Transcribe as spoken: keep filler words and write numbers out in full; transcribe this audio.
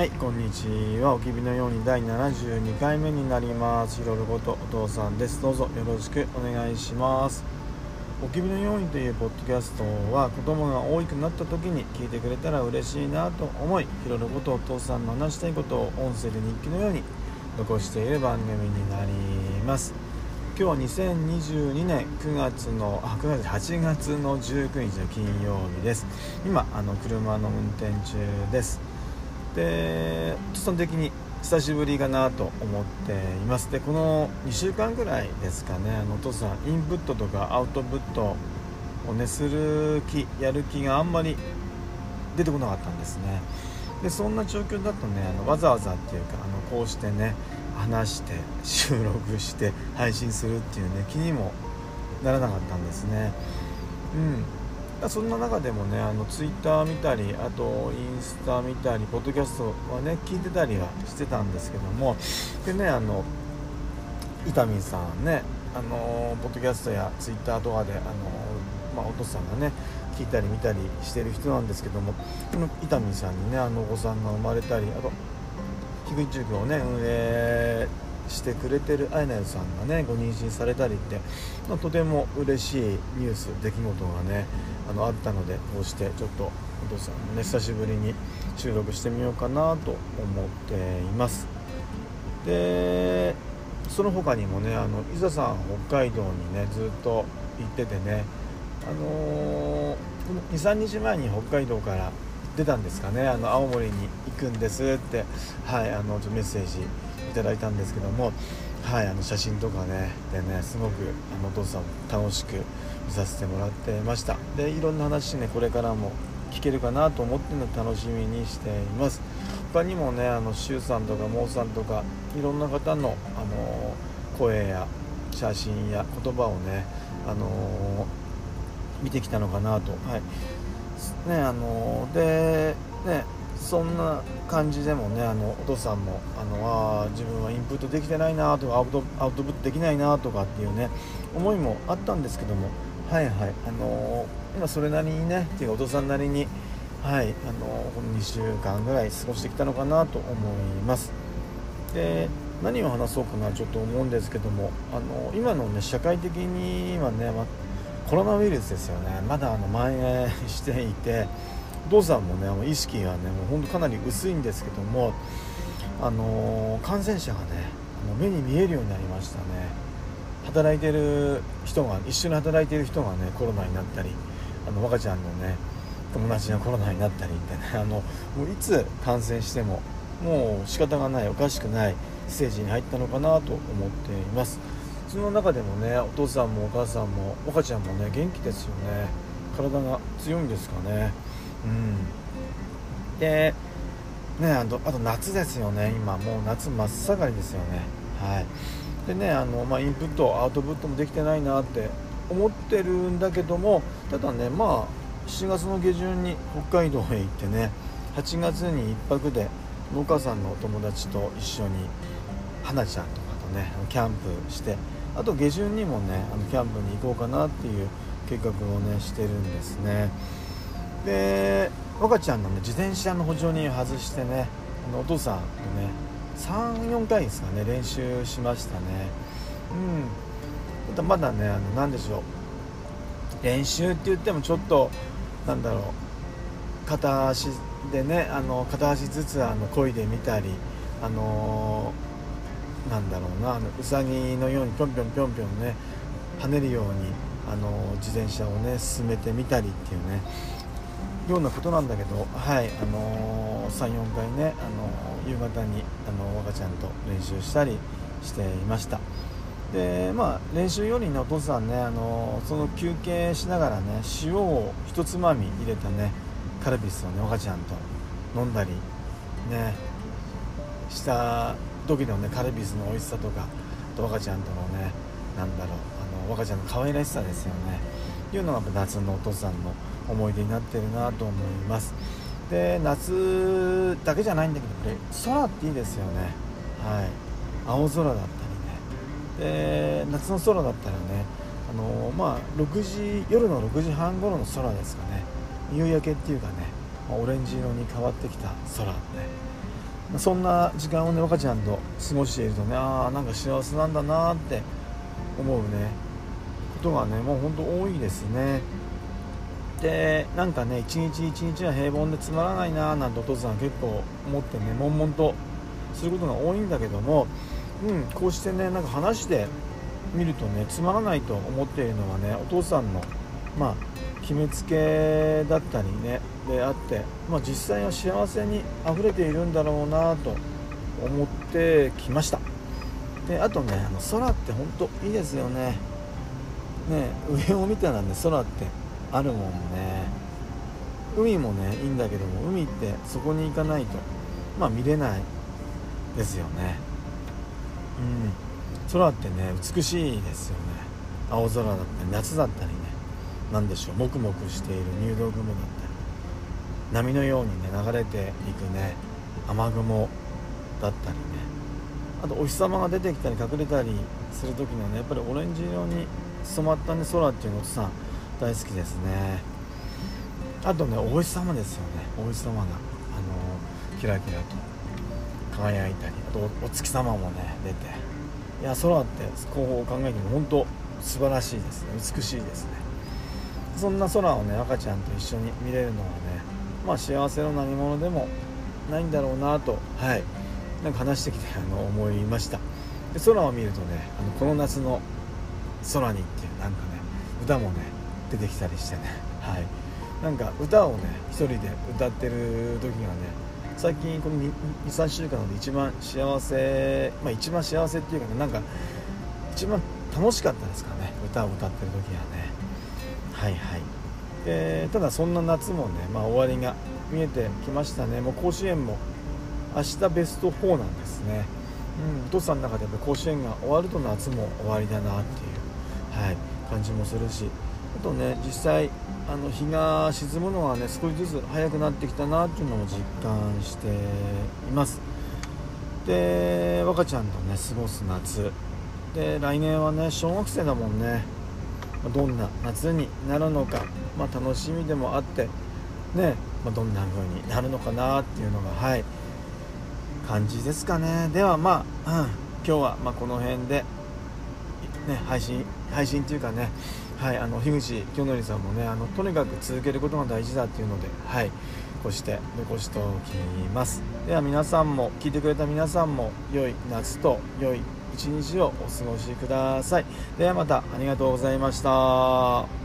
はい、こんにちは。おきびのようにだいななじゅうにかいめになります。ひろることお父さんです。どうぞよろしくお願いします。おきびのようにというポッドキャストは、子供が大きくなった時に聞いてくれたら嬉しいなと思い、ひろることお父さんの話したいことを音声で日記のように残している番組になります。今日はにせんにじゅうにねんくがつの、あ、くがつ、はちがつのじゅうくにちの金曜日です。今、あの車の運転中です。で、お父さん的に久しぶりかなと思っています。で、このにしゅうかんくらいですかね、あのお父さんインプットとかアウトプットをねする気、やる気があんまり出てこなかったんですね。で、そんな状況だとね、あのわざわざっていうか、あのこうしてね話して収録して配信するっていうね気にもならなかったんですね。うんそんな中でもね、あのツイッター見たり、あとインスタ見たり、ポッドキャストはね聞いてたりはしてたんですけども、でね、あの伊丹さんね、あのポッドキャストやツイッターとかで、あの、まあ、お父さんがね聞いたり見たりしてる人なんですけども、伊丹さんにね、あのお子さんが生まれたり、あと菊池塾をね運営してくれてるあいなゆさんがねご妊娠されたりって、とても嬉しいニュース、出来事がね あのあったので、こうしてちょっとお父さんもね久しぶりに収録してみようかなと思っています。で、その他にもね、あの伊佐さん北海道にねずっと行っててね、あのー、にさんにちまえに北海道から出たんですかね、あの青森に行くんですって、はい、あのちょっとメッセージいただいたんですけども、はい、あの写真とかねでね、すごくあのお父さん楽しく見させてもらってました。で、いろんな話ねこれからも聞けるかなと思っての楽しみにしています。他にもね、あのシュウさんとかモウさんとかいろんな方の、あの声や写真や言葉をね、あの見てきたのかなと、はいね、あのでね、そんな感じでもね、あのお父さんもあのあ自分はインプットできてないなとか、アウト、アウトプットできないなとかっていうね思いもあったんですけども、はいはい、あの今それなりにねっていうか、お父さんなりに、はい、あのこのにしゅうかんぐらい過ごしてきたのかなと思います。で、何を話そうかなちょっと思うんですけども、あの今のね社会的に今ね、ま、コロナウイルスですよね、まだあの蔓延していて、お父さんもねもう意識がねもうほんとかなり薄いんですけども、あのー、感染者がねもう目に見えるようになりましたね。働いてる人が、一緒に働いてる人がねコロナになったり、あの若ちゃんのね友達がコロナになったりってね、あのもういつ感染してももう仕方がない、おかしくないステージに入ったのかなと思っています。その中でもね、お父さんもお母さんも若ちゃんもね元気ですよね。体が強いんですかね。うん、でね、あと、あと夏ですよね。今もう夏真っ盛りですよね。はい。でね、あの、まあ、インプットアウトプットもできてないなって思ってるんだけども、ただね、まあしちがつの下旬に北海道へ行ってね、はちがつにいっぱくでお母さんのお友達と一緒に花ちゃんとかとねキャンプして、あと下旬にもねあのキャンプに行こうかなっていう計画をねしてるんですね。で、若ちゃんの、ね、自転車の補助輪を外してね、あのお父さんとね さん、よんかいですかね練習しましたね。うん、まだね、あの何でしょう、練習って言ってもちょっとなんだろう、片足でね、あの片足ずつあの漕いでみたり、あのー、なんだろうな、あのうさぎのようにぴょんぴょんぴょんぴょんね跳ねるように、あの自転車をね進めてみたりっていうねようなことなんだけど、はい、あのー、さん、よんかいね、あのー、夕方にあの若ちゃんと練習したりしていました。で、まあ練習よりねお父さんね、あのー、その休憩しながらね塩を一つまみ入れたねカルピスをね若ちゃんと飲んだりねした時のねカルピスの美味しさとか、あと若ちゃんとのねなんだろう、あの若ちゃんの可愛らしさですよねいうのが夏のお父さんの思い出になってるなと思います。で、夏だけじゃないんだけど、これ空っていいですよね。はい、青空だったりね、で夏の空だったらね、あのー、まあろくじ、夜のろくじはん頃の空ですかね、夕焼けっていうかね、まあ、オレンジ色に変わってきた空ね、そんな時間をね若ちゃんと過ごしているとね、ああなんか幸せなんだなって思うねことがねもうほんと多いですね。でなんかね一日一日は平凡でつまらないななんてお父さん結構思ってね悶々とすることが多いんだけども、うん、こうしてねなんか話してみるとねつまらないと思っているのはねお父さんのまあ決めつけだったりねであって、まあ、実際は幸せにあふれているんだろうなと思ってきました。であとねあの空って本当いいですよね。ね上を見たらね空ってあるもんね。海もねいいんだけども海ってそこに行かないとまあ見れないですよね。うん空ってね美しいですよね。青空だったり夏だったりね。なんでしょう、もくもくしている入道雲だったり波のようにね流れていくね雨雲だったりね、あとお日様が出てきたり隠れたりする時のねやっぱりオレンジ色に染まったね空っていうのお父さん大好きですね。あとねお日様ですよね。お日様があのー、キラキラと輝いたり、あと お, お月様もね出て、いや空ってこう考えても本当素晴らしいですね、美しいですね。そんな空をね赤ちゃんと一緒に見れるのはね、まあ幸せの何物でもないんだろうなと、はい、なんか話してきてあの思いました。で空を見るとねあのこの夏の空にっていうなんかね歌もね出てきたりしてね、はい、なんか歌をね一人で歌ってる時がね最近この にさんしゅうかんで一番幸せ、まあ一番幸せっていうかねなんか一番楽しかったですからね歌を歌ってる時はね。はいはい、えー、ただそんな夏もね、まあ、終わりが見えてきましたね。もう甲子園も明日ベストよんなんですね、うん、お父さんの中で甲子園が終わると夏も終わりだなっていう、はい、感じもするし、あとね実際あの日が沈むのはね少しずつ早くなってきたなっていうのを実感しています。で若ちゃんとね過ごす夏で来年はね小学生だもんね。どんな夏になるのか、まあ、楽しみでもあって、ねまあ、どんな風になるのかなっていうのが、はい、感じですかね。ではまあ、うん、今日はまあこの辺で、ね、配信配信というかね、はい、あの樋口清則さんもねあのとにかく続けることが大事だっていうので、はい、こうして残しておきます。では皆さんも聞いてくれた皆さんも良い夏と良い一日をお過ごしください。ではまたありがとうございました。